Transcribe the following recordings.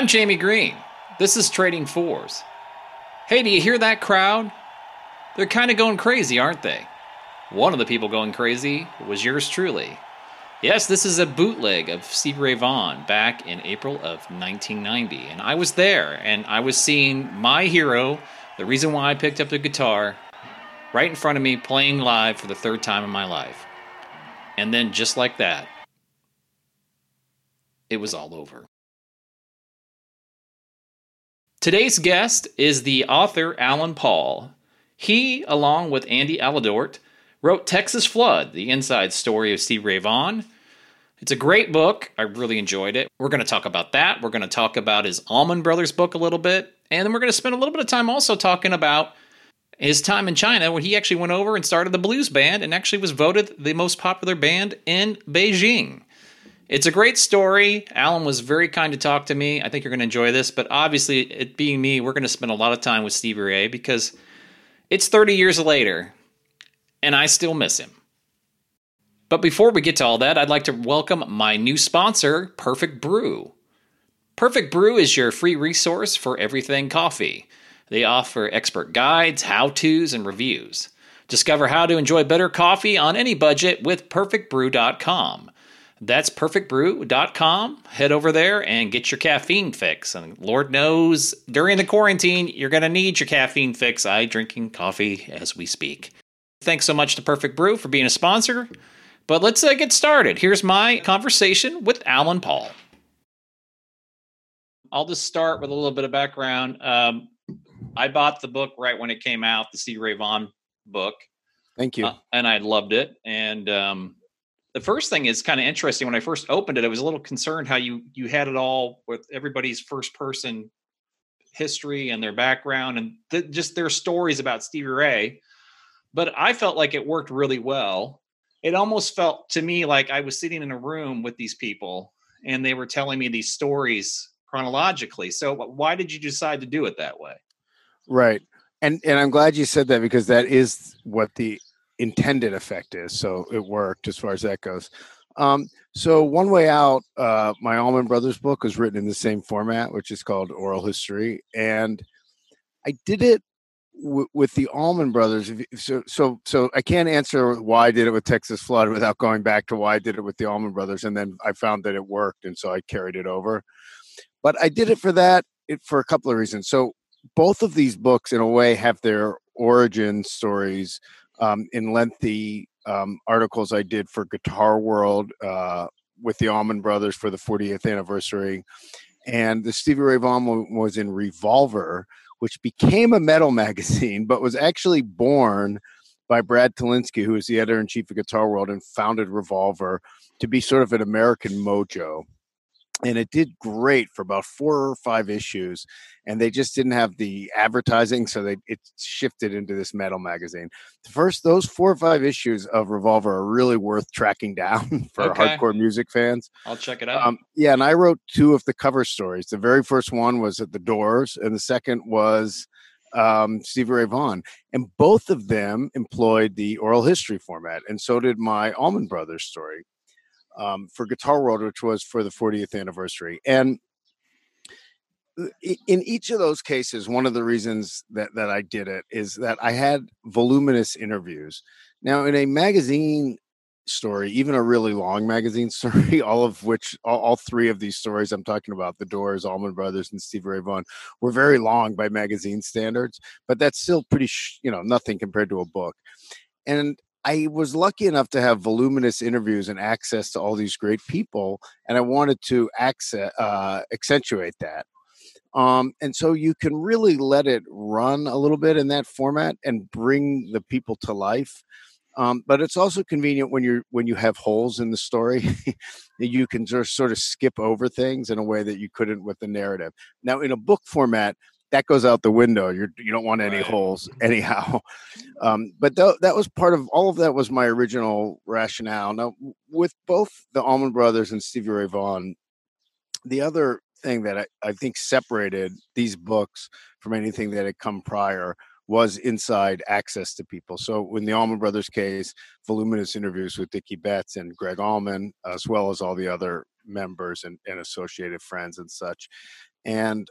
I'm Jamie Green. This is Trading Fours. Hey, do you hear that crowd? They're kind of going crazy, aren't they? One of the people going crazy was yours truly. Yes, this is a bootleg of Stevie Ray Vaughan back in April of 1990. And I was there, and I was seeing my hero, the reason why I picked up the guitar, right in front of me playing live for the third time in my life. And then just like that, it was all over. Today's guest is the author Alan Paul. He, along with Andy Aledort, wrote Texas Flood, the inside story of Stevie Ray Vaughan. It's a great book. I really enjoyed it. We're going to talk about that. We're going to talk about his Allman Brothers book a little bit. And then we're going to spend a little bit of time also talking about his time in China, where he actually went over and started the blues band and actually was voted the most popular band in Beijing. It's a great story. Alan was very kind to talk to me. I think you're going to enjoy this. But obviously, it being me, we're going to spend a lot of time with Stevie Ray because it's 30 years later, and I still miss him. But before we get to all that, I'd like to welcome my new sponsor, Perfect Brew. Perfect Brew is your free resource for everything coffee. They offer expert guides, how-tos, and reviews. Discover how to enjoy better coffee on any budget with perfectbrew.com. That's perfectbrew.com. Head over there and get your caffeine fix. And Lord knows, during the quarantine, you're going to need your caffeine fix. I'm drinking coffee as we speak. Thanks so much to Perfect Brew for being a sponsor. But let's get started. Here's my conversation with Alan Paul. I'll just start with a little bit of background. I bought the book right when it came out, the Stevie Ray Vaughan book. Thank you. And I loved it. And the first thing is kind of interesting. When I first opened it, I was a little concerned how you had it all with everybody's first person history and their background and just their stories about Stevie Ray. But I felt like it worked really well. It almost felt to me like I was sitting in a room with these people and they were telling me these stories chronologically. So why did you decide to do it that way? Right. And I'm glad you said that because that is what the intended effect is. So it worked as far as that goes. So One Way Out, my Allman Brothers book was written in the same format, which is called oral history. And I did it with the Allman Brothers. So I can't answer why I did it with Texas Flood without going back to why I did it with the Allman Brothers. And then I found that it worked. And so I carried it over. But I did it for that for a couple of reasons. So both of these books, in a way, have their origin stories in lengthy articles I did for Guitar World with the Allman Brothers for the 40th anniversary. And the Stevie Ray Vaughan was in Revolver, which became a metal magazine, but was actually born by Brad Tolinski, who is the editor-in-chief of Guitar World and founded Revolver to be sort of an American mojo. And it did great for about 4 or 5 issues. And they just didn't have the advertising. So it shifted into this metal magazine. First, those 4 or 5 issues of Revolver are really worth tracking down for hardcore music fans. I'll check it out. Yeah. And I wrote 2 of the cover stories. The very first one was at The Doors. And the second was Stevie Ray Vaughan. And both of them employed the oral history format. And so did my Allman Brothers story. For Guitar World, which was for the 40th anniversary. And in each of those cases, one of the reasons that I did it is that I had voluminous interviews. Now, in a magazine story, even a really long magazine story, all 3 of these stories I'm talking about, The Doors, Allman Brothers, and Stevie Ray Vaughan, were very long by magazine standards, but that's still pretty, nothing compared to a book. And I was lucky enough to have voluminous interviews and access to all these great people, and I wanted to accentuate that. And so you can really let it run a little bit in that format and bring the people to life. But it's also convenient when you have holes in the story, you can just sort of skip over things in a way that you couldn't with the narrative. Now, in a book format, that goes out the window. You don't want any holes anyhow. But that was part of all of that was my original rationale. Now, with both the Allman Brothers and Stevie Ray Vaughan, the other thing that I think separated these books from anything that had come prior was inside access to people. So in the Allman Brothers case, voluminous interviews with Dickie Betts and Greg Allman, as well as all the other members and associated friends and such. and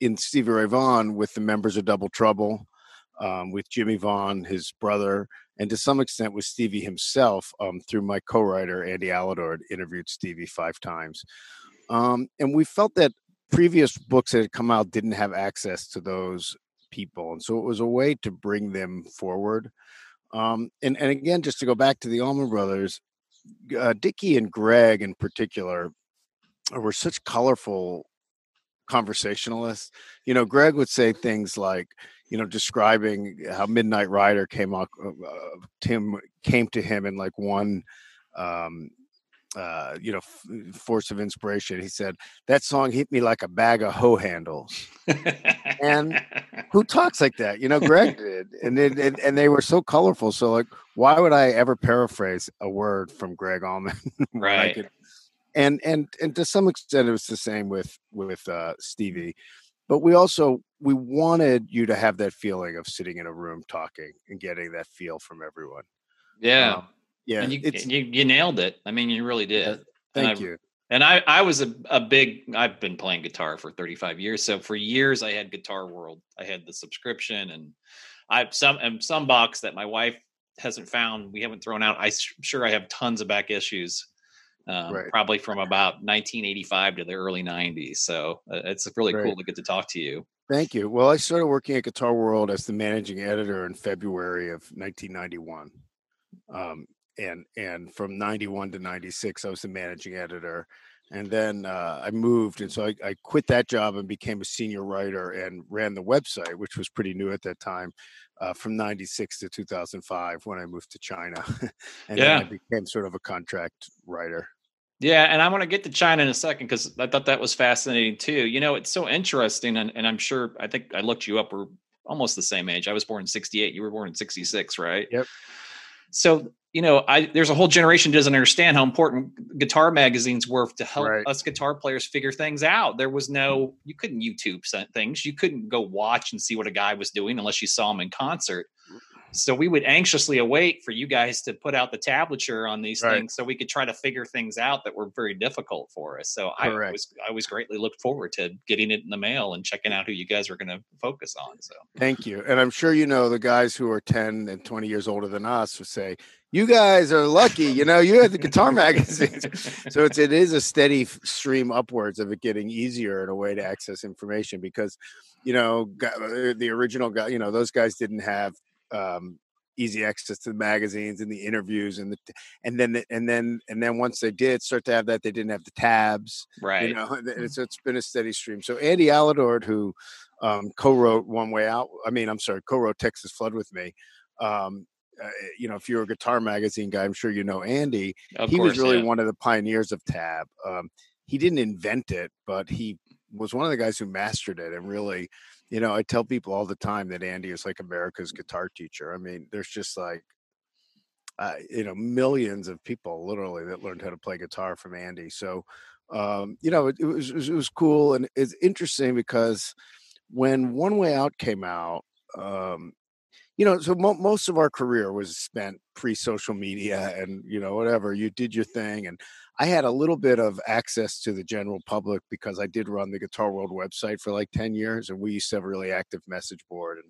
in Stevie Ray Vaughan with the members of Double Trouble, with Jimmy Vaughan, his brother, and to some extent with Stevie himself. Through my co-writer, Andy Aledort, interviewed Stevie 5 times. And we felt that previous books that had come out didn't have access to those people. And so it was a way to bring them forward. And again, just to go back to the Allman Brothers, Dickie and Greg in particular were such colorful conversationalists. You know, Greg would say things like, you know, describing how Midnight Rider came to him in like one, you know, force of inspiration. He said, that song hit me like a bag of hoe handles. And who talks like that? You know, Greg did. And they were so colorful. So like, why would I ever paraphrase a word from Greg Allman? Right. And to some extent, it was the same with Stevie. But we wanted you to have that feeling of sitting in a room talking and getting that feel from everyone. Yeah. Yeah, and you nailed it. I mean, you really did. Thank you. And I was I've been playing guitar for 35 years. So for years I had Guitar World. I had the subscription, and some box that my wife hasn't found. We haven't thrown out. I'm sure I have tons of back issues, probably from about 1985 to the early 90s. So it's really cool to get to talk to you. Thank you. Well, I started working at Guitar World as the managing editor in February of 1991. And from 91 to 96, I was the managing editor, and then I moved. And so I quit that job and became a senior writer and ran the website, which was pretty new at that time, from 96 to 2005 when I moved to China. And then I became sort of a contract writer. Yeah. And I want to get to China in a second, because I thought that was fascinating too. You know, it's so interesting. And I'm sure, I think I looked you up. We're almost the same age. I was born in 68. You were born in 66, right? Yep. So, you know, there's a whole generation doesn't understand how important guitar magazines were to help us guitar players figure things out. There was no, you couldn't YouTube things. You couldn't go watch and see what a guy was doing unless you saw him in concert. So we would anxiously await for you guys to put out the tablature on these things so we could try to figure things out that were very difficult for us. So I always greatly looked forward to getting it in the mail and checking out who you guys were going to focus on. So thank you. And I'm sure, you know, the guys who are 10 and 20 years older than us would say, you guys are lucky, you know, you had the guitar magazines. So it is a steady stream upwards of it getting easier in a way to access information, because, you know, the original guy, you know, those guys didn't have easy access to the magazines and the interviews and then once they did start to have that, they didn't have the tabs, right? You know, it's been a steady stream. So Andy Aledort, who co-wrote co-wrote Texas Flood with me, you know, if you're a guitar magazine guy, I'm sure you know Andy. He was really one of the pioneers of tab. He didn't invent it, but he was one of the guys who mastered it. And really, you know, I tell people all the time that Andy is like America's guitar teacher. I mean, there's just like, you know, millions of people literally that learned how to play guitar from Andy. So, you know, it was cool. And it's interesting because when One Way Out came out, you know, so most of our career was spent pre-social media and, you know, whatever. You did your thing. And I had a little bit of access to the general public because I did run the Guitar World website for like 10 years. And we used to have a really active message board.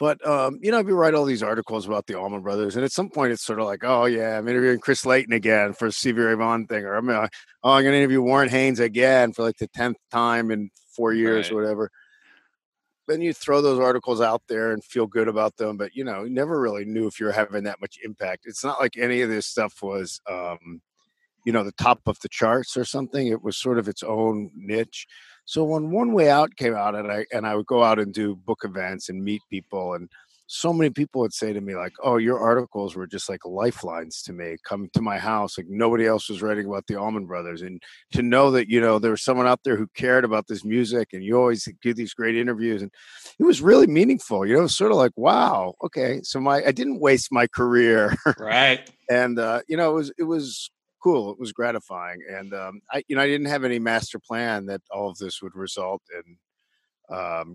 But, you know, I'd be writing all these articles about the Allman Brothers. And at some point, it's sort of like, oh, yeah, I'm interviewing Chris Layton again for a Stevie Ray Vaughan thing. Or I'm going to interview Warren Haynes again for like the 10th time in 4 years or whatever. Then you throw those articles out there and feel good about them. But, you know, you never really knew if you were having that much impact. It's not like any of this stuff was, you know, the top of the charts or something. It was sort of its own niche. So when One Way Out came out, and I would go out and do book events and meet people, and so many people would say to me, like, oh, your articles were just like lifelines to me. Come to my house. Like, nobody else was writing about the Allman Brothers. And to know that, you know, there was someone out there who cared about this music, and you always do these great interviews. And it was really meaningful. You know, it was sort of like, wow, okay. So I didn't waste my career. Right. And, you know, it was cool. It was gratifying. And I didn't have any master plan that all of this would result in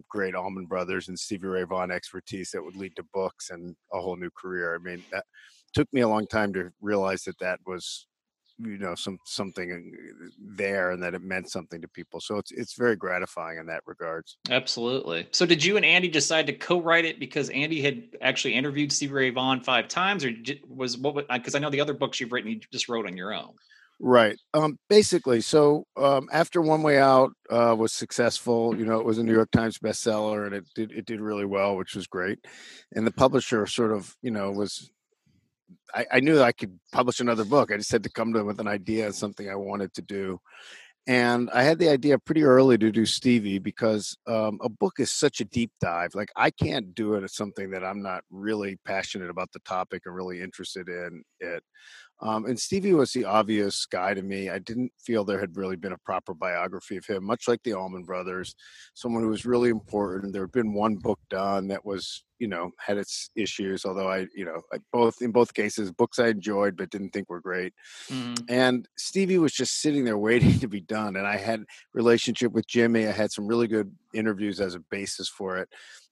great Allman Brothers and Stevie Ray Vaughan expertise that would lead to books and a whole new career. I mean, that took me a long time to realize that was you know, something there and that it meant something to people. So it's very gratifying in that regards. Absolutely. So did you and Andy decide to co-write it because Andy had actually interviewed Stevie Ray Vaughan 5 times, or was what? Because I know the other books you've written, you just wrote on your own. Right. Basically. So after One Way Out was successful, you know, it was a New York Times bestseller and it did really well, which was great. And the publisher sort of, you know, was, I knew that I could publish another book. I just had to come to them with an idea of something I wanted to do. And I had the idea pretty early to do Stevie because a book is such a deep dive. Like I can't do it as something that I'm not really passionate about the topic and really interested in it. And Stevie was the obvious guy to me. I didn't feel there had really been a proper biography of him, much like the Allman Brothers, someone who was really important. There had been one book done that was, you know, had its issues, although I, you know, in both cases, books I enjoyed but didn't think were great. Mm-hmm. And Stevie was just sitting there waiting to be done. And I had a relationship with Jimmy. I had some really good interviews as a basis for it.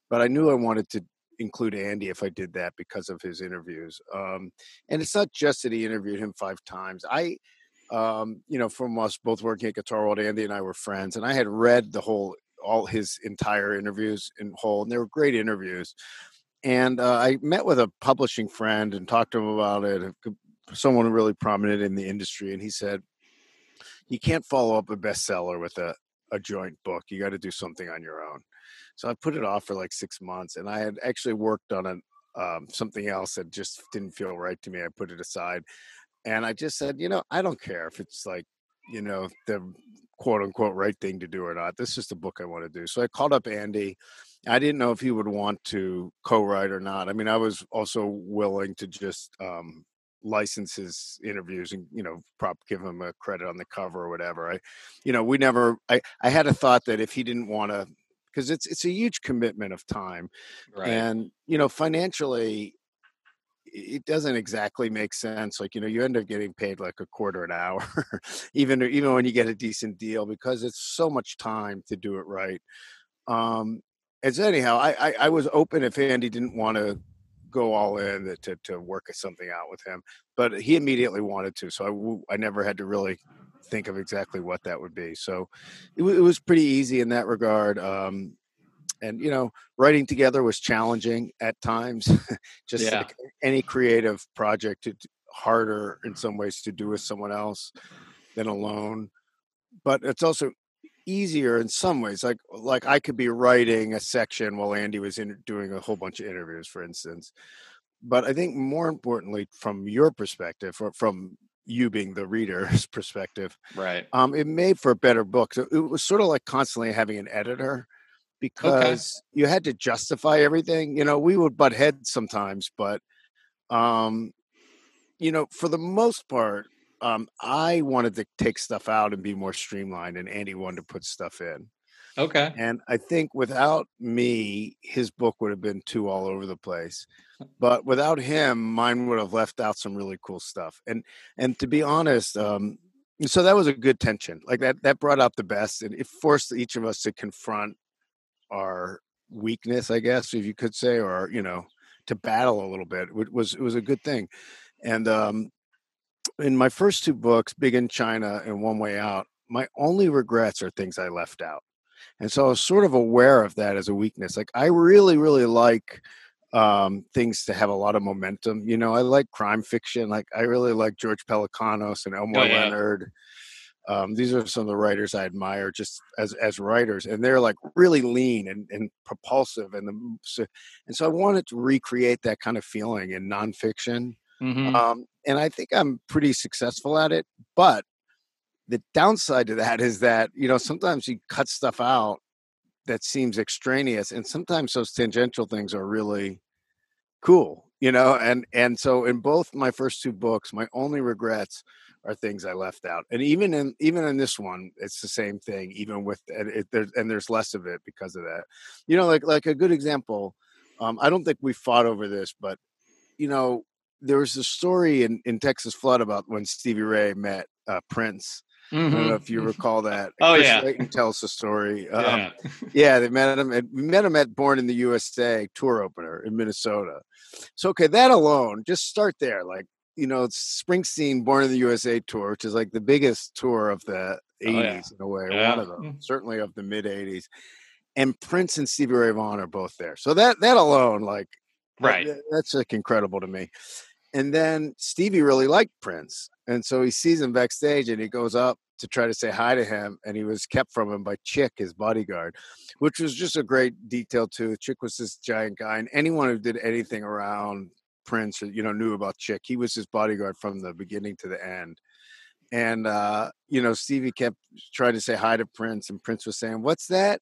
But I knew I wanted to include Andy if I did that because of his interviews. And it's not just that he interviewed him 5 times. You know, from us both working at Guitar World, Andy and I were friends, and I had read all his entire interviews in whole, and they were great interviews. And I met with a publishing friend and talked to him about it, someone really prominent in the industry. And he said, you can't follow up a bestseller with a joint book. You got to do something on your own. So I put it off for like 6 months, and I had actually worked on something else that just didn't feel right to me. I put it aside, and I just said, you know, I don't care if it's like, you know, the quote unquote right thing to do or not. This is the book I want to do. So I called up Andy. I didn't know if he would want to co-write or not. I mean, I was also willing to just license his interviews and, you know, give him a credit on the cover or whatever. I had a thought that if he didn't want to, because it's a huge commitment of time. Right. And, you know, financially, it doesn't exactly make sense. Like, you know, you end up getting paid like $0.25 an hour, even when you get a decent deal, because it's so much time to do it right. And so anyhow, I was open if Andy didn't want to go all in to work something out with him, but he immediately wanted to. So I never had to really think of exactly what that would be. So it was pretty easy in that regard. And, you know, writing together was challenging at times, just like any creative project. It's harder in some ways to do with someone else than alone, but it's also easier in some ways. Like I could be writing a section while Andy was doing a whole bunch of interviews, for instance. But I think more importantly, from your perspective, or from you being the reader's perspective, right? It made for a better book. So it was sort of like constantly having an editor, because you had to justify everything. You know, we would butt heads sometimes, but you know, for the most part, I wanted to take stuff out and be more streamlined, and Andy wanted to put stuff in. Okay. And I think without me, his book would have been too all over the place. But without him, mine would have left out some really cool stuff. And to be honest, so that was a good tension. Like that brought out the best, and it forced each of us to confront our weakness, I guess, if you could say, or, you know, to battle a little bit. It was a good thing. And in my first 2 books, Big in China and One Way Out, my only regrets are things I left out. And so I was sort of aware of that as a weakness. Like I really, really like things to have a lot of momentum. You know, I like crime fiction. Like I really like George Pelicanos and Elmore Leonard. These are some of the writers I admire just as writers. And they're like really lean and propulsive. And so I wanted to recreate that kind of feeling in nonfiction. Mm-hmm. And I think I'm pretty successful at it. But the downside to that is that, you know, sometimes you cut stuff out that seems extraneous, and sometimes those tangential things are really cool, you know? And so in both my first 2 books, my only regrets are things I left out. And even in this one, it's the same thing, even with, and there's less of it because of that. You know, like a good example, I don't think we fought over this, but, you know, there was a story in Texas Flood about when Stevie Ray met Prince. Mm-hmm. I don't know if you recall that. Oh, Chris Layton tells the story. They met him. We met him at Born in the USA tour opener in Minnesota. So, okay, that alone, just start there. Like, you know, Springsteen Born in the USA tour, which is like the biggest tour of the 80s in a way, one of them, certainly of the mid 80s. And Prince and Stevie Ray Vaughan are both there. So that alone, like, that's like incredible to me. And then Stevie really liked Prince. And so he sees him backstage and he goes up to try to say hi to him. And he was kept from him by Chick, his bodyguard, which was just a great detail too. Chick was this giant guy, and anyone who did anything around Prince, you know, knew about Chick. He was his bodyguard from the beginning to the end. And, you know, Stevie kept trying to say hi to Prince, and Prince was saying, "What's that?"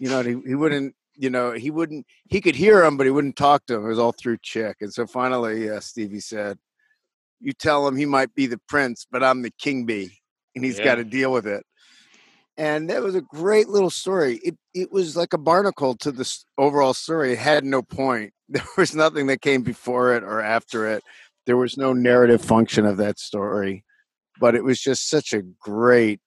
You know, and he wouldn't, you know, he wouldn't, he could hear him, but he wouldn't talk to him. It was all through Chick. And so finally, Stevie said, "You tell him he might be the prince, but I'm the king bee, and he's got to deal with it." And that was a great little story. It was like a barnacle to this overall story. It had no point. There was nothing that came before it or after it. There was no narrative function of that story, but it was just such a great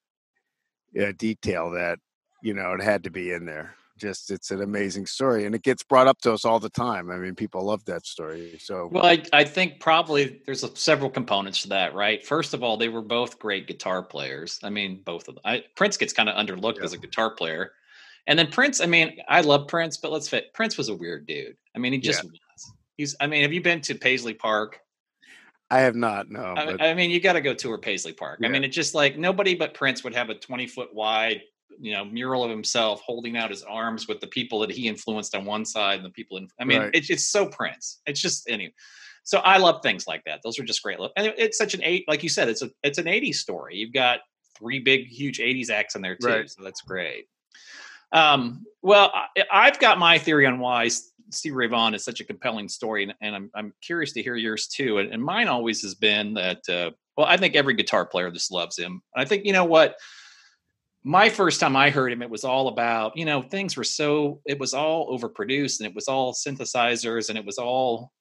detail that, you know, it had to be in there. Just, it's an amazing story, and it gets brought up to us all the time. I mean, people love that story. So, well, I think probably there's several components to that, right? First of all, they were both great guitar players. I mean, both of them. Prince gets kind of underlooked as a guitar player, and then Prince. I mean, I love Prince, but let's fit. Prince was a weird dude. I mean, he just was. I mean, have you been to Paisley Park? I have not. No. I mean, you got to go tour Paisley Park. Yeah. I mean, it's just like nobody but Prince would have a 20-foot wide, you know, mural of himself holding out his arms with the people that he influenced on one side and the people in, I mean, it's so Prince. It's just, anyway. So I love things like that. Those are just great. And it's such an eight, like you said, it's an 80s story. You've got three big, huge 80s acts in there too. Right. So that's great. Well, I've got my theory on why Stevie Ray Vaughan is such a compelling story. And I'm curious to hear yours too. And mine always has been that, well, I think every guitar player just loves him. And I think, you know what, my first time I heard him, it was all about, you know, things were so, it was all overproduced, and it was all synthesizers, and it was all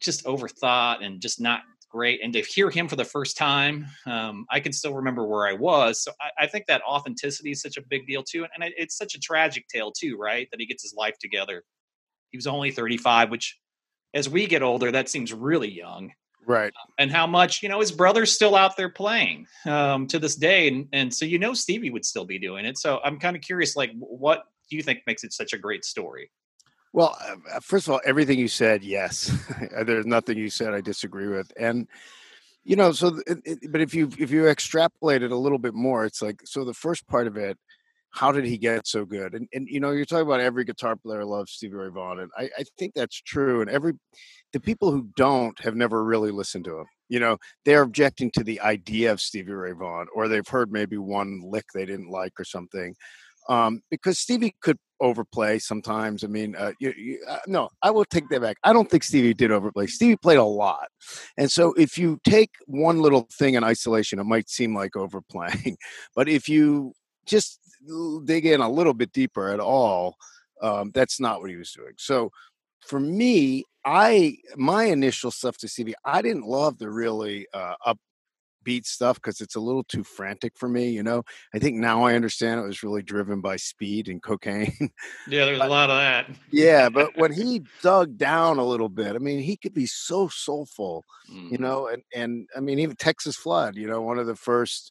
just overthought and just not great. And to hear him for the first time, I can still remember where I was. So I think that authenticity is such a big deal too. And it's such a tragic tale too, right? That he gets his life together. He was only 35, which as we get older, that seems really young. Right. And how much, you know, his brother's still out there playing to this day. And so, you know, Stevie would still be doing it. So I'm kind of curious, like, what do you think makes it such a great story? Well, first of all, everything you said, yes. There's nothing you said I disagree with. And, you know, so, but if you extrapolate it a little bit more, it's like, so the first part of it, how did he get so good? And you know, you're talking about every guitar player loves Stevie Ray Vaughan, and I think that's true. And the people who don't have never really listened to him. You know, they're objecting to the idea of Stevie Ray Vaughan, or they've heard maybe one lick they didn't like or something. Because Stevie could overplay sometimes. I mean, no, I will take that back. I don't think Stevie did overplay. Stevie played a lot. And so if you take one little thing in isolation, it might seem like overplaying. But if you just dig in a little bit deeper at all, that's not what he was doing. So for me, my initial stuff to Stevie, I didn't love the really upbeat stuff because it's a little too frantic for me, you know. I think now I understand it was really driven by speed and cocaine. Yeah, there's a lot of that. Yeah, but when he dug down a little bit, I mean, he could be so soulful, you know. And I mean, even Texas Flood, you know, one of the first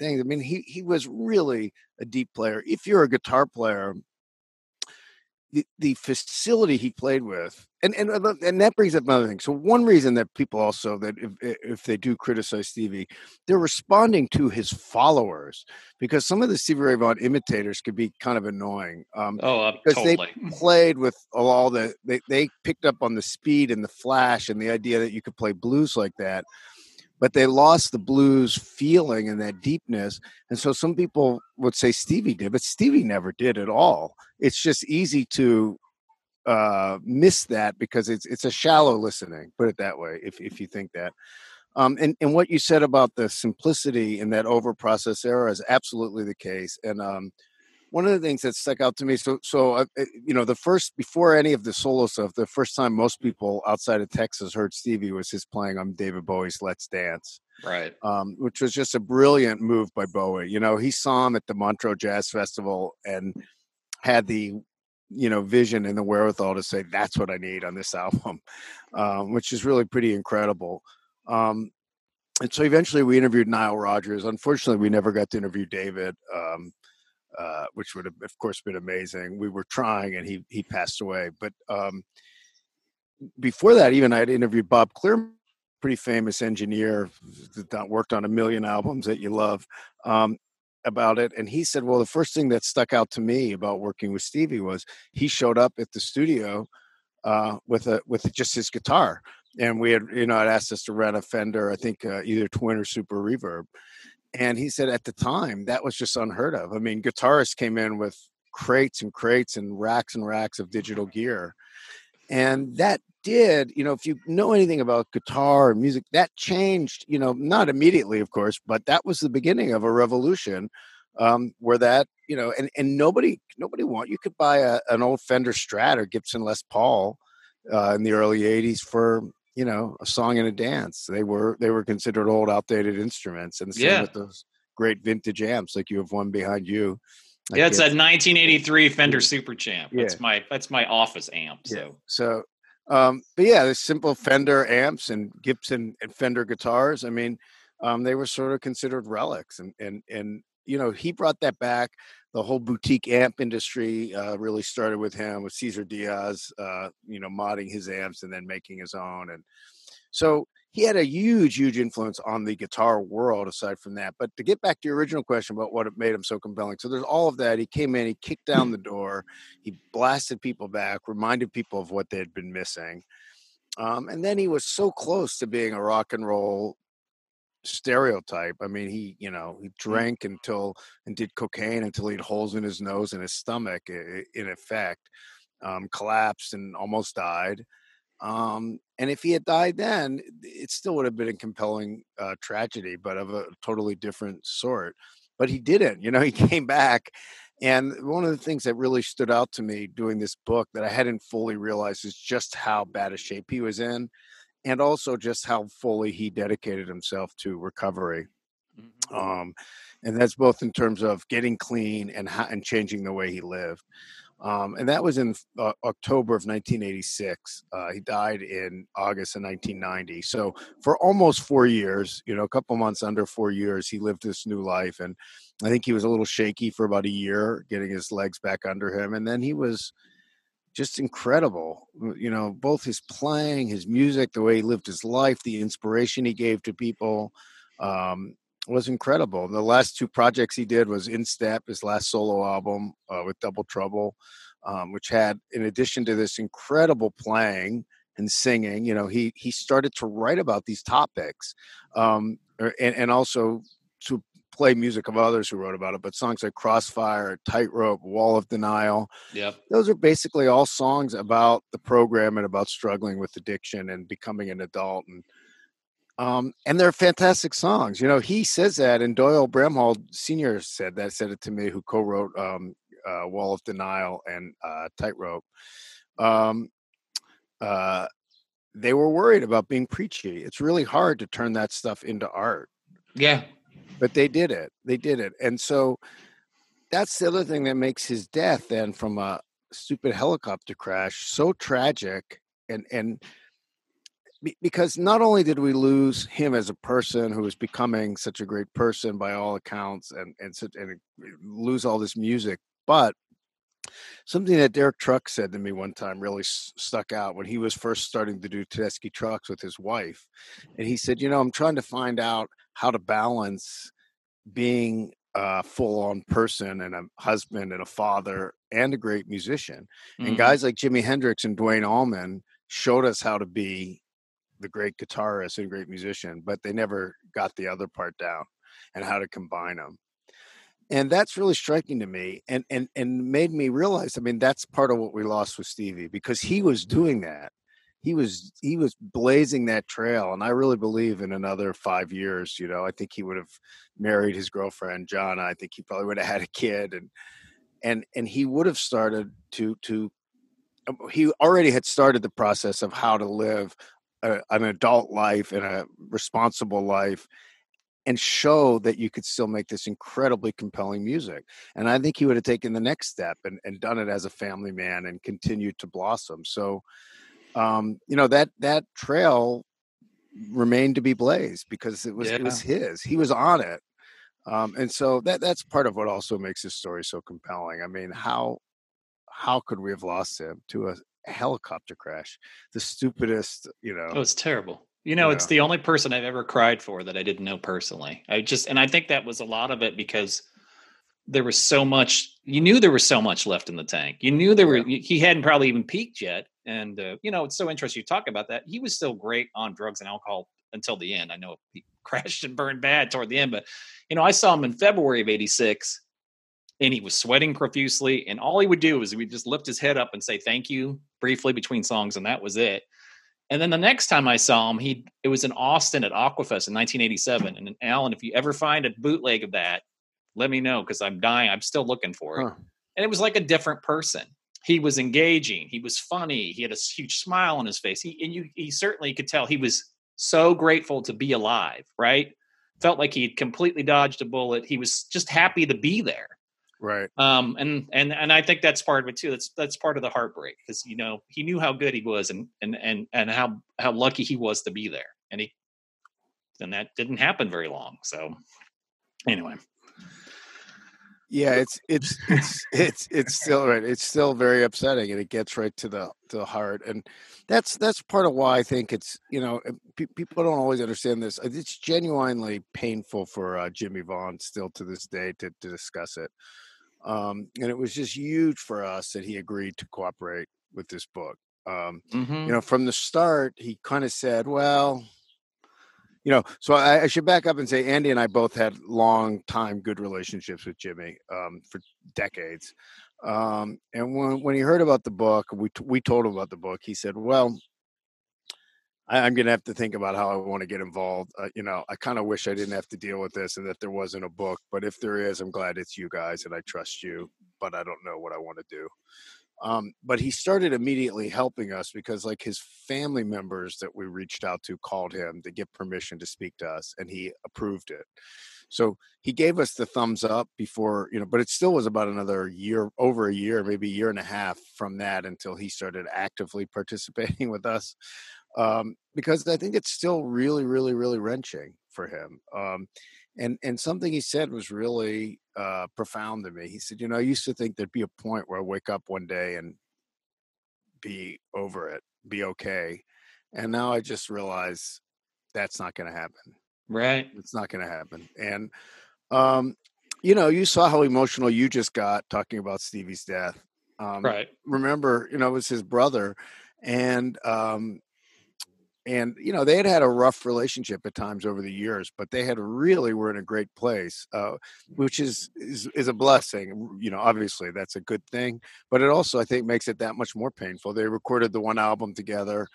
things. I mean, he was really a deep player. If you're a guitar player, the facility he played with, and that brings up another thing. So one reason that people also, that if they do criticize Stevie, they're responding to his followers, because some of the Stevie Ray Vaughan imitators could be kind of annoying. Because totally. They played with all the, they picked up on the speed and the flash and the idea that you could play blues like that, but they lost the blues feeling and that deepness. And so some people would say Stevie did, but Stevie never did at all. It's just easy to miss that because it's a shallow listening, put it that way, if you think that. And what you said about the simplicity in that over-processed era is absolutely the case. And one of the things that stuck out to me, so you know, the first, before any of the solo stuff, the first time most people outside of Texas heard Stevie was his playing on David Bowie's Let's Dance. Right. Which was just a brilliant move by Bowie. You know, he saw him at the Montreux Jazz Festival and had the you know, vision and the wherewithal to say, that's what I need on this album, which is really pretty incredible. And so eventually we interviewed Nile Rogers. Unfortunately, we never got to interview David, which would have, of course, been amazing. We were trying, and he passed away. But before that, even I had interviewed Bob Clearman, pretty famous engineer that worked on a million albums that you love, about it. And he said, well, the first thing that stuck out to me about working with Stevie was he showed up at the studio with just his guitar. And we had, you know, I'd asked us to rent a Fender, I think either Twin or Super Reverb. And he said at the time, that was just unheard of. I mean, guitarists came in with crates and crates and racks of digital gear. And that did, you know, if you know anything about guitar and music, that changed, you know, not immediately, of course, but that was the beginning of a revolution where that, you know, and nobody wanted, you could buy an old Fender Strat or Gibson Les Paul in the early 80s for, you know, a song and a dance. They were considered old, outdated instruments. And the same with those great vintage amps, like you have one behind you. Yeah, it's a 1983 Fender Super Champ. Yeah. That's my office amp. So, yeah. So but yeah, the simple Fender amps and Gibson and Fender guitars. I mean, they were sort of considered relics, and you know, he brought that back. The whole boutique amp industry really started with him, with Cesar Diaz, you know, modding his amps and then making his own, and so he had a huge influence on the guitar world aside from that. But to get back to your original question about what made him so compelling. So there's all of that. He came in, he kicked down the door. He blasted people back, reminded people of what they had been missing. And then he was so close to being a rock and roll stereotype. I mean, he drank and did cocaine until he had holes in his nose and his stomach, in effect, collapsed and almost died. And if he had died then, it still would have been a compelling tragedy, but of a totally different sort. But he didn't, you know, he came back. And one of the things that really stood out to me doing this book that I hadn't fully realized is just how bad a shape he was in, and also just how fully he dedicated himself to recovery. Mm-hmm. And that's both in terms of getting clean and changing the way he lived. And that was in October of 1986. He died in August of 1990. So for almost 4 years, you know, a couple months under 4 years, he lived this new life. And I think he was a little shaky for about a year, getting his legs back under him. And then he was just incredible, you know, both his playing, his music, the way he lived his life, the inspiration he gave to people, was incredible. The last two projects he did was In Step, his last solo album with Double Trouble, which had, in addition to this incredible playing and singing, you know, he started to write about these topics, and also to play music of others who wrote about it. But songs like Crossfire, Tightrope, Wall of Denial, those are basically all songs about the program and about struggling with addiction and becoming an adult. And they're fantastic songs. You know, he says that, and Doyle Bramhall Sr. said it to me, who co-wrote Wall of Denial and Tightrope. They were worried about being preachy. It's really hard to turn that stuff into art. Yeah. But they did it. They did it. And so that's the other thing that makes his death then, from a stupid helicopter crash, so tragic, and because not only did we lose him as a person who was becoming such a great person by all accounts, and lose all this music, but something that Derek Truck said to me one time really stuck out when he was first starting to do Tedeschi Trucks with his wife. And he said, you know, I'm trying to find out how to balance being a full-on person and a husband and a father and a great musician. Mm-hmm. And guys like Jimi Hendrix and Duane Allman showed us how to be the great guitarist and great musician, but they never got the other part down and how to combine them. And that's really striking to me, and made me realize, I mean, that's part of what we lost with Stevie, because he was doing that. He was blazing that trail. And I really believe in another 5 years, you know, I think he would have married his girlfriend, Jonna. I think he probably would have had a kid, and he would have started to he already had started the process of how to live an adult life and a responsible life, and show that you could still make this incredibly compelling music. And I think he would have taken the next step and done it as a family man and continued to blossom. So, you know, that trail remained to be blazed because it was his. He was on it. And so that's part of what also makes this story so compelling. I mean, how could we have lost him to a helicopter crash? The stupidest, you know. Oh, it's terrible. You know, it's the only person I've ever cried for that I didn't know personally. And I think that was a lot of it because there was so much, you knew there was so much left in the tank. You knew he hadn't probably even peaked yet. And, you know, it's so interesting you talk about that. He was still great on drugs and alcohol until the end. I know he crashed and burned bad toward the end, but, you know, I saw him in February of 86 and he was sweating profusely. And all he would do is he would just lift his head up and say, thank you briefly between songs. And that was it. And then the next time I saw him, it was in Austin at Aquafest in 1987. And Alan, if you ever find a bootleg of that, let me know, because I'm dying. I'm still looking for it. Huh. And it was like a different person. He was engaging. He was funny. He had a huge smile on his face. He certainly could tell he was so grateful to be alive, right? Felt like he had completely dodged a bullet. He was just happy to be there. Right. And I think that's part of it too. That's part of the heartbreak, because, you know, he knew how good he was and how lucky he was to be there. And that didn't happen very long. So anyway. Yeah, it's still right. It's still very upsetting, and it gets right to the heart. And that's part of why I think it's, you know, people don't always understand this. It's genuinely painful for Jimmy Vaughan still to this day to discuss it. And it was just huge for us that he agreed to cooperate with this book. You know, from the start, he kind of said, well, you know, so I should back up and say Andy and I both had long time good relationships with Jimmy for decades. And when he heard about the book, we told him about the book. He said, well, I'm going to have to think about how I want to get involved. You know, I kind of wish I didn't have to deal with this and that there wasn't a book. But if there is, I'm glad it's you guys and I trust you. But I don't know what I want to do. But he started immediately helping us because, like, his family members that we reached out to called him to get permission to speak to us, and he approved it. So he gave us the thumbs up before, you know, but it still was about another year, over a year, maybe a year and a half from that until he started actively participating with us. Because I think it's still really, really, really wrenching for him. And something he said was really profound to me. He said, you know, I used to think there'd be a point where I wake up one day and be over it, be okay. And now I just realize that's not going to happen. Right. It's not going to happen. And, you know, you saw how emotional you just got talking about Stevie's death. Right. Remember, you know, it was his brother. And, you know, they had a rough relationship at times over the years, but they had really were in a great place, which is a blessing. You know, obviously that's a good thing, but it also, I think, makes it that much more painful. They recorded the one album together.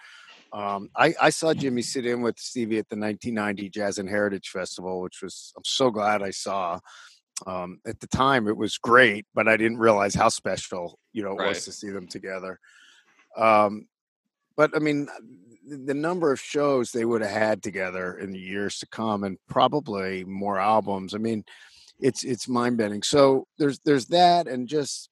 I saw Jimmy sit in with Stevie at the 1990 Jazz and Heritage Festival, which was, I'm so glad I saw. At the time it was great, but I didn't realize how special, you know, it right. was to see them together. But I mean, the number of shows they would have had together in the years to come, and probably more albums. I mean, it's mind bending. So there's that, and just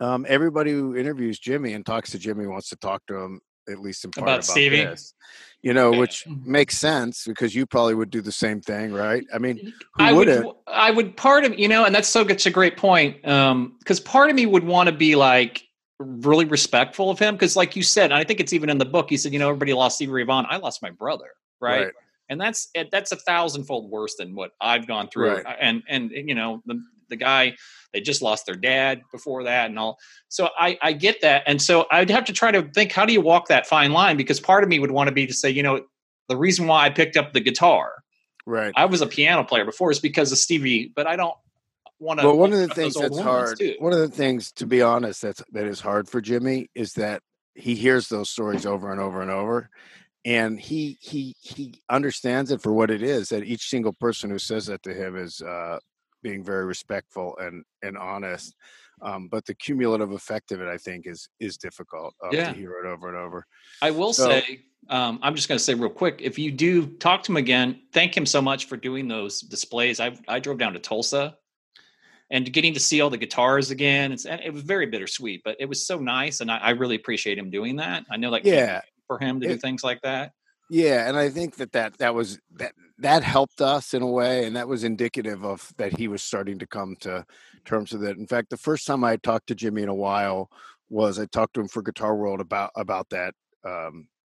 everybody who interviews Jimmy and talks to Jimmy wants to talk to him at least in part about Stevie. This, you know, which makes sense because you probably would do the same thing, right? I mean, who wouldn't? I would part of, you know, and that's such a great point. Because part of me would want to be like, really respectful of him, because like you said, and I think it's even in the book, he said, you know, everybody lost Stevie Ray Vaughan. I lost my brother, right? And that's 1,000-fold worse than what I've gone through. Right. And you know, the guy, they just lost their dad before that and all. So I get that. And so I'd have to try to think, how do you walk that fine line? Because part of me would want to be to say, you know, the reason why I picked up the guitar, right? I was a piano player before, is because of Stevie, but I don't, well, one of the things that's hard, too. One of the things, to be honest, that is hard for Jimmy is that he hears those stories over and over and over, and he understands it for what it is. That each single person who says that to him is being very respectful and honest. But the cumulative effect of it, I think, is difficult to hear it over and over. I will say I'm just going to say real quick, if you do talk to him again, thank him so much for doing those displays. I drove down to Tulsa and getting to see all the guitars again. It was very bittersweet, but it was so nice. And I really appreciate him doing that. I know that for him to do things like that. Yeah. And I think that helped us in a way. And that was indicative of that he was starting to come to terms with it. In fact, the first time I talked to Jimmy in a while was I talked to him for Guitar World about that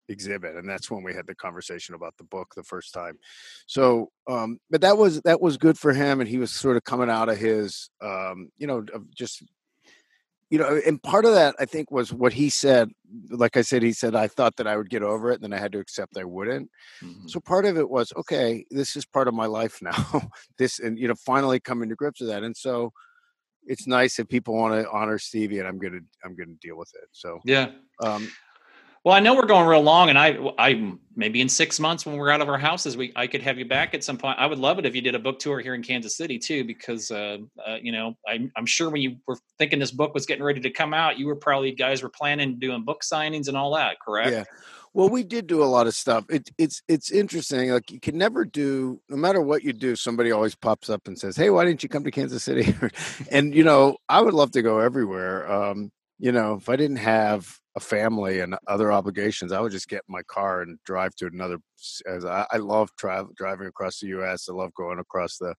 exhibit. And that's when we had the conversation about the book the first time. So, but that was good for him. And he was sort of coming out of his, and part of that, I think, was what he said. Like I said, he said, I thought that I would get over it, and then I had to accept I wouldn't. Mm-hmm. So part of it was, okay, this is part of my life now. and finally coming to grips with that. And so it's nice if people want to honor Stevie, and I'm going to deal with it. So, yeah. Well, I know we're going real long, and I maybe in 6 months when we're out of our houses, I could have you back at some point. I would love it if you did a book tour here in Kansas City too, because I'm sure when you were thinking this book was getting ready to come out, you guys were planning doing book signings and all that, correct? Yeah. Well, we did do a lot of stuff. It's interesting. Like you can never do, no matter what you do, somebody always pops up and says, "Hey, why didn't you come to Kansas City?" And I would love to go everywhere. If I didn't have a family and other obligations, I would just get in my car and drive to another. As I love driving across the U.S., I love going across the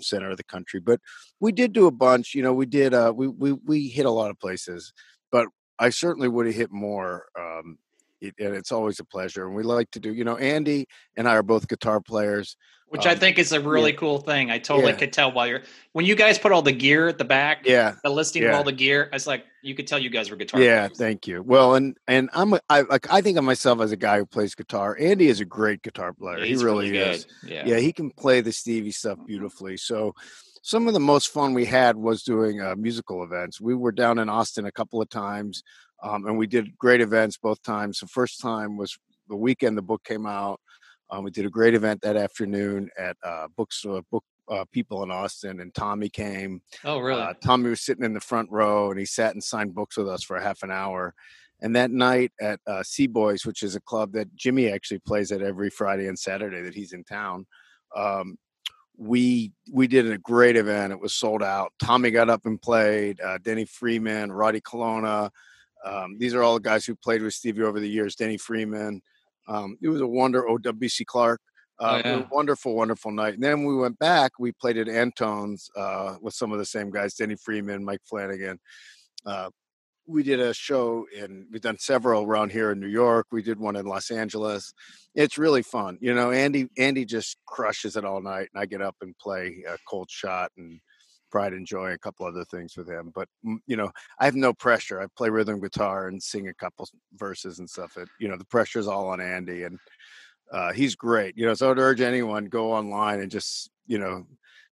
center of the country. But we did do a bunch. We did. We hit a lot of places, but I certainly would have hit more. And it's always a pleasure. And we like to do, Andy and I are both guitar players. Which I think is a really cool thing. I totally could tell when you guys put all the gear at the back, the listing of all the gear, I was like, you could tell you guys were guitar players. Thank you. Well, and I think of myself as a guy who plays guitar. Andy is a great guitar player. Yeah, he really is. Yeah, he can play the Stevie stuff beautifully. So some of the most fun we had was doing musical events. We were down in Austin a couple of times. And we did great events both times. The first time was the weekend the book came out. We did a great event that afternoon at People in Austin, and Tommy came. Oh, really? Tommy was sitting in the front row, and he sat and signed books with us for half an hour. And that night at Seaboys, which is a club that Jimmy actually plays at every Friday and Saturday that he's in town, we did a great event. It was sold out. Tommy got up and played. Denny Freeman, Roddy Colonna. These are all the guys who played with Stevie over the years, Denny Freeman. It was a wonder, O.W.C. Clark. It was a wonderful, wonderful night. And then we went back, we played at Antone's with some of the same guys, Denny Freeman, Mike Flanagan. We did a show, and we've done several around here in New York. We did one in Los Angeles. It's really fun. Andy just crushes it all night, and I get up and play a cold shot and try to enjoy a couple other things with him, but I have no pressure. I play rhythm guitar and sing a couple verses and stuff. The pressure's all on Andy, and he's great. So I'd urge anyone, go online and just go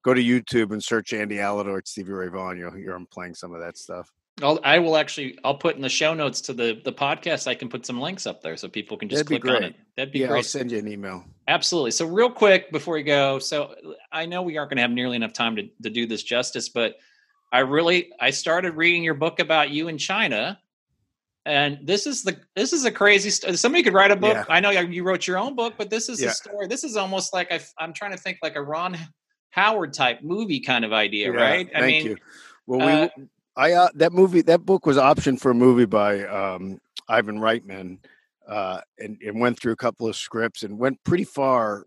to YouTube and search Andy Aledort, Stevie Ray Vaughan. You'll hear him playing some of that stuff. I'll put in the show notes to the podcast. I can put some links up there so people can just click on it. That'd be great. I'll send you an email. Absolutely. So real quick before you go. So I know we aren't going to have nearly enough time to do this justice, but I started reading your book about you in China. And this is a crazy story. Somebody could write a book. Yeah. I know you wrote your own book, but this is a story. This is almost like I'm trying to think like a Ron Howard type movie kind of idea, right? Thank you. Well, that book was optioned for a movie by Ivan Reitman, and went through a couple of scripts and went pretty far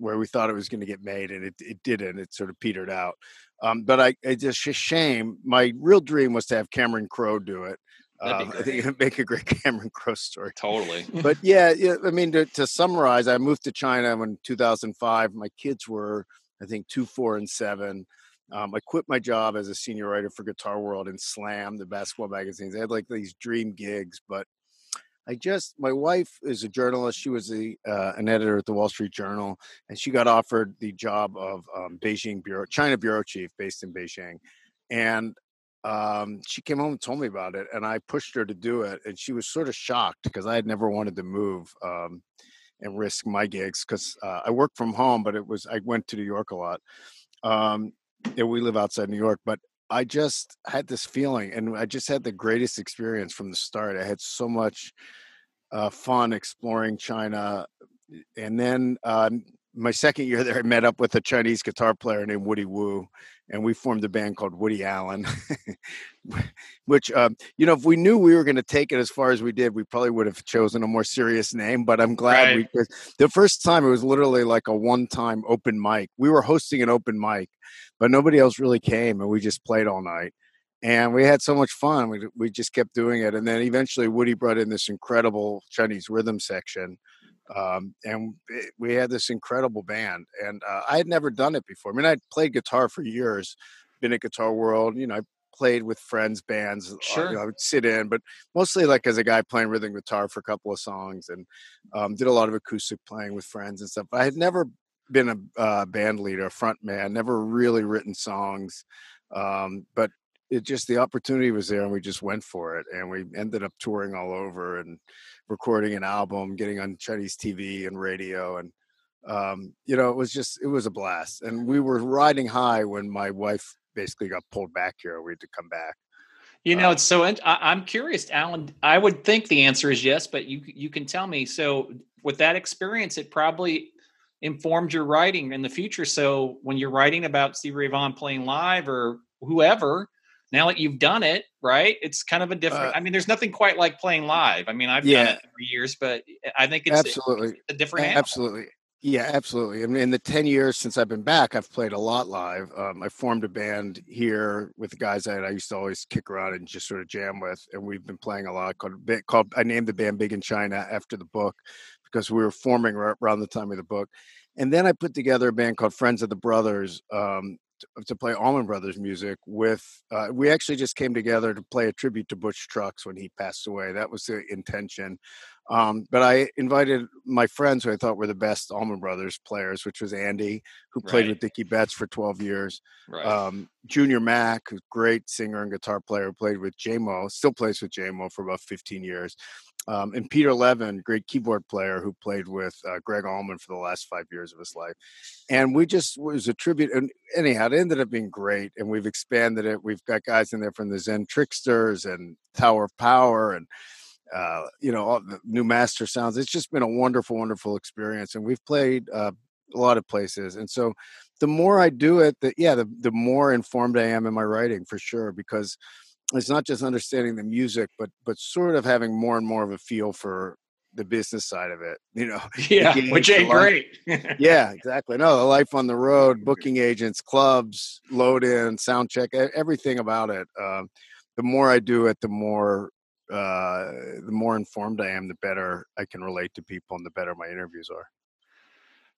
where we thought it was going to get made, and it didn't. It sort of petered out. But it's just a shame. My real dream was to have Cameron Crowe do it. I think it'd make a great Cameron Crowe story. Totally. But to summarize, I moved to China in 2005. My kids were, I think, 2, 4, and 7. I quit my job as a senior writer for Guitar World and Slam, the basketball magazines. I had like these dream gigs, but my wife is a journalist. She was an editor at the Wall Street Journal, and she got offered the job of China bureau chief based in Beijing. And she came home and told me about it, and I pushed her to do it. And she was sort of shocked because I had never wanted to move and risk my gigs because I worked from home, but I went to New York a lot. We live outside New York, but I just had this feeling, and I just had the greatest experience from the start. I had so much fun exploring China. And then my second year there, I met up with a Chinese guitar player named Woody Wu, and we formed a band called Woody Allen, which, you know, if we knew we were going to take it as far as we did, we probably would have chosen a more serious name, but I'm glad we, the first time it was literally like a one-time open mic. We were hosting an open mic, but nobody else really came, and we just played all night. And we had so much fun. We just kept doing it. And then eventually Woody brought in this incredible Chinese rhythm section. And we had this incredible band. And I had never done it before. I mean, I'd played guitar for years, been at Guitar World. You know, I played with friends' bands. Sure. You know, I would sit in, but mostly like as a guy playing rhythm guitar for a couple of songs, and did a lot of acoustic playing with friends and stuff. But I had never been a band leader, a front man, never really written songs. But it just, the opportunity was there, and we just went for it. And we ended up touring all over and recording an album, getting on Chinese TV and radio. And, you know, it was a blast. And we were riding high when my wife basically got pulled back here. We had to come back. You know, it's so, I'm curious, Alan, I would think the answer is yes, but you can tell me. So with that experience, it probably informed your writing in the future. So when you're writing about Stevie Ray Vaughan playing live or whoever, now that you've done it, right? It's kind of a different, I mean, there's nothing quite like playing live. I mean, I've done it for years, but I think it's a different animal. Absolutely. Yeah, absolutely. I mean, in the 10 years since I've been back, I've played a lot live. I formed a band here with the guys that I used to always kick around and just sort of jam with. And we've been playing a lot called I named the band Big in China after the book, because we were forming right around the time of the book. And then I put together a band called Friends of the Brothers, to play Allman Brothers music with, we actually just came together to play a tribute to Butch Trucks when he passed away. That was the intention. But I invited my friends who I thought were the best Allman Brothers players, which was Andy, who played with Dickie Betts for 12 years. Right. Junior Mac, who's a great singer and guitar player, who played with J-Mo, still plays with J-Mo for about 15 years. And Peter Levin, great keyboard player who played with Greg Allman for the last 5 years of his life. And it was a tribute. And anyhow, it ended up being great. And we've expanded it. We've got guys in there from the Zen Tricksters and Tower of Power and, you know, all the new Master Sounds. It's just been a wonderful, wonderful experience. And we've played a lot of places. And so the more I do it, the more informed I am in my writing, for sure, because it's not just understanding the music, but sort of having more and more of a feel for the business side of it, you know? Yeah, which ain't great. Yeah, exactly. No, the life on the road, booking agents, clubs, load in, sound check, everything about it. The more I do it, the more informed I am, the better I can relate to people and the better my interviews are.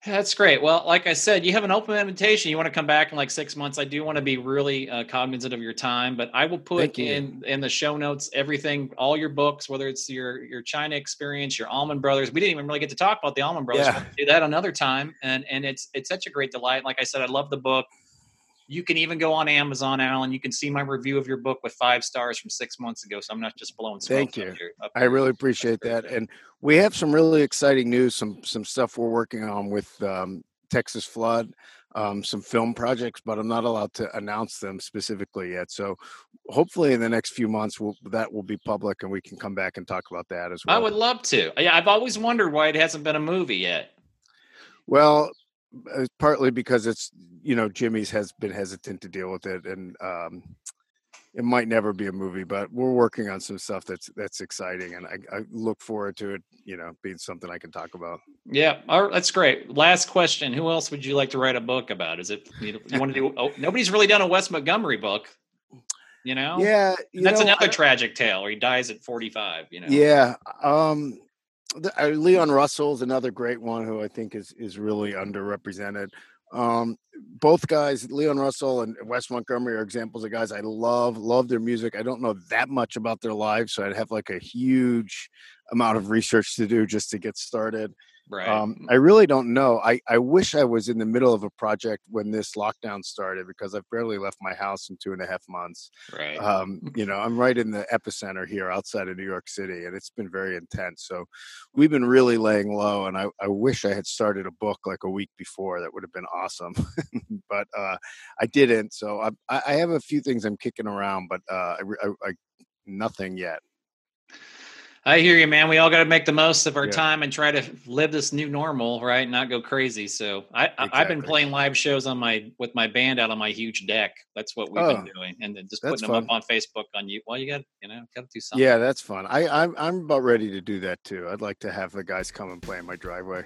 That's great. Well, like I said, you have an open invitation. You want to come back in like 6 months. I do want to be really cognizant of your time, but I will put in the show notes everything, all your books, whether it's your China experience, your Allman Brothers. We didn't even really get to talk about the Allman Brothers. Yeah. We'll do that another time. And it's such a great delight. Like I said, I love the book. You can even go on Amazon, Alan. You can see my review of your book with 5 stars from 6 months ago. So I'm not just blowing smoke. Thank you. I really appreciate that. And we have some really exciting news, some stuff we're working on with Texas Flood, some film projects, but I'm not allowed to announce them specifically yet. So hopefully in the next few months, that will be public, and we can come back and talk about that as well. I would love to. Yeah, I've always wondered why it hasn't been a movie yet. Well, partly because it's, you know, Jimmy's has been hesitant to deal with it, and it might never be a movie, but we're working on some stuff that's exciting, and I look forward to it, you know, being something I can talk about. Yeah, all right, that's great. Last question: who else would you like to write a book about? Is it you want to do? Oh, nobody's really done a Wes Montgomery book, you know. Yeah, that's another tragic tale. He dies at 45. You know. Yeah. Leon Russell is another great one who I think is really underrepresented. Both guys, Leon Russell and Wes Montgomery, are examples of guys I love their music. I don't know that much about their lives, so I'd have like a huge amount of research to do just to get started. Right. I really don't know. I wish I was in the middle of a project when this lockdown started, because I've barely left my house in 2.5 months. Right. You know, I'm right in the epicenter here outside of New York City, and it's been very intense. So we've been really laying low, and I wish I had started a book like a week before. That would have been awesome. But I didn't. So I have a few things I'm kicking around, but nothing yet. I hear you, man. We all got to make the most of our time and try to live this new normal, right? Not go crazy. So I've been playing live shows on with my band out on my huge deck. That's what we've been doing, and then just putting them up on Facebook on you. Well, you got to do something. Yeah, that's fun. I'm about ready to do that too. I'd like to have the guys come and play in my driveway.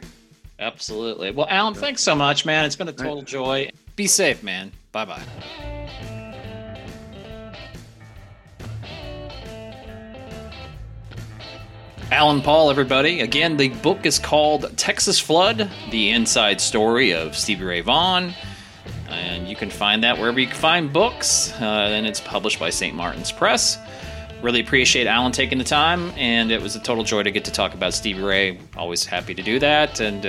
Absolutely. Well, Alan, thanks so much, man. It's been a total joy. Be safe, man. Bye bye. Alan Paul, everybody. Again, the book is called Texas Flood, The Inside Story of Stevie Ray Vaughan. And you can find that wherever you can find books. And it's published by St. Martin's Press. Really appreciate Alan taking the time. And it was a total joy to get to talk about Stevie Ray. Always happy to do that. And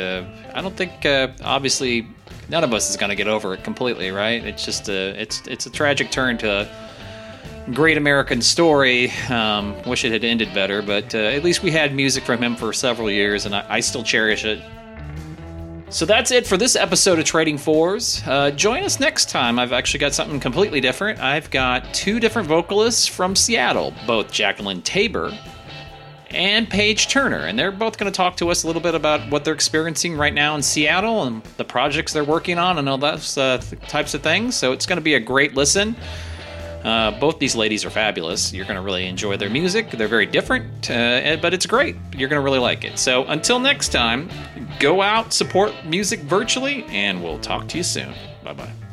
I don't think, obviously, none of us is going to get over it completely, right? It's just it's a tragic turn to great American story. Wish it had ended better, but at least we had music from him for several years, and I still cherish it. So that's it for this episode of Trading Fours. Join us next time. I've actually got something completely different. I've got two different vocalists from Seattle, both Jacqueline Tabor and Paige Turner, and they're both going to talk to us a little bit about what they're experiencing right now in Seattle and the projects they're working on and all those types of things. So it's going to be a great listen. Both these ladies are fabulous. You're going to really enjoy their music. They're very different, but it's great. You're going to really like it. So until next time, go out, support music virtually, and we'll talk to you soon. Bye-bye.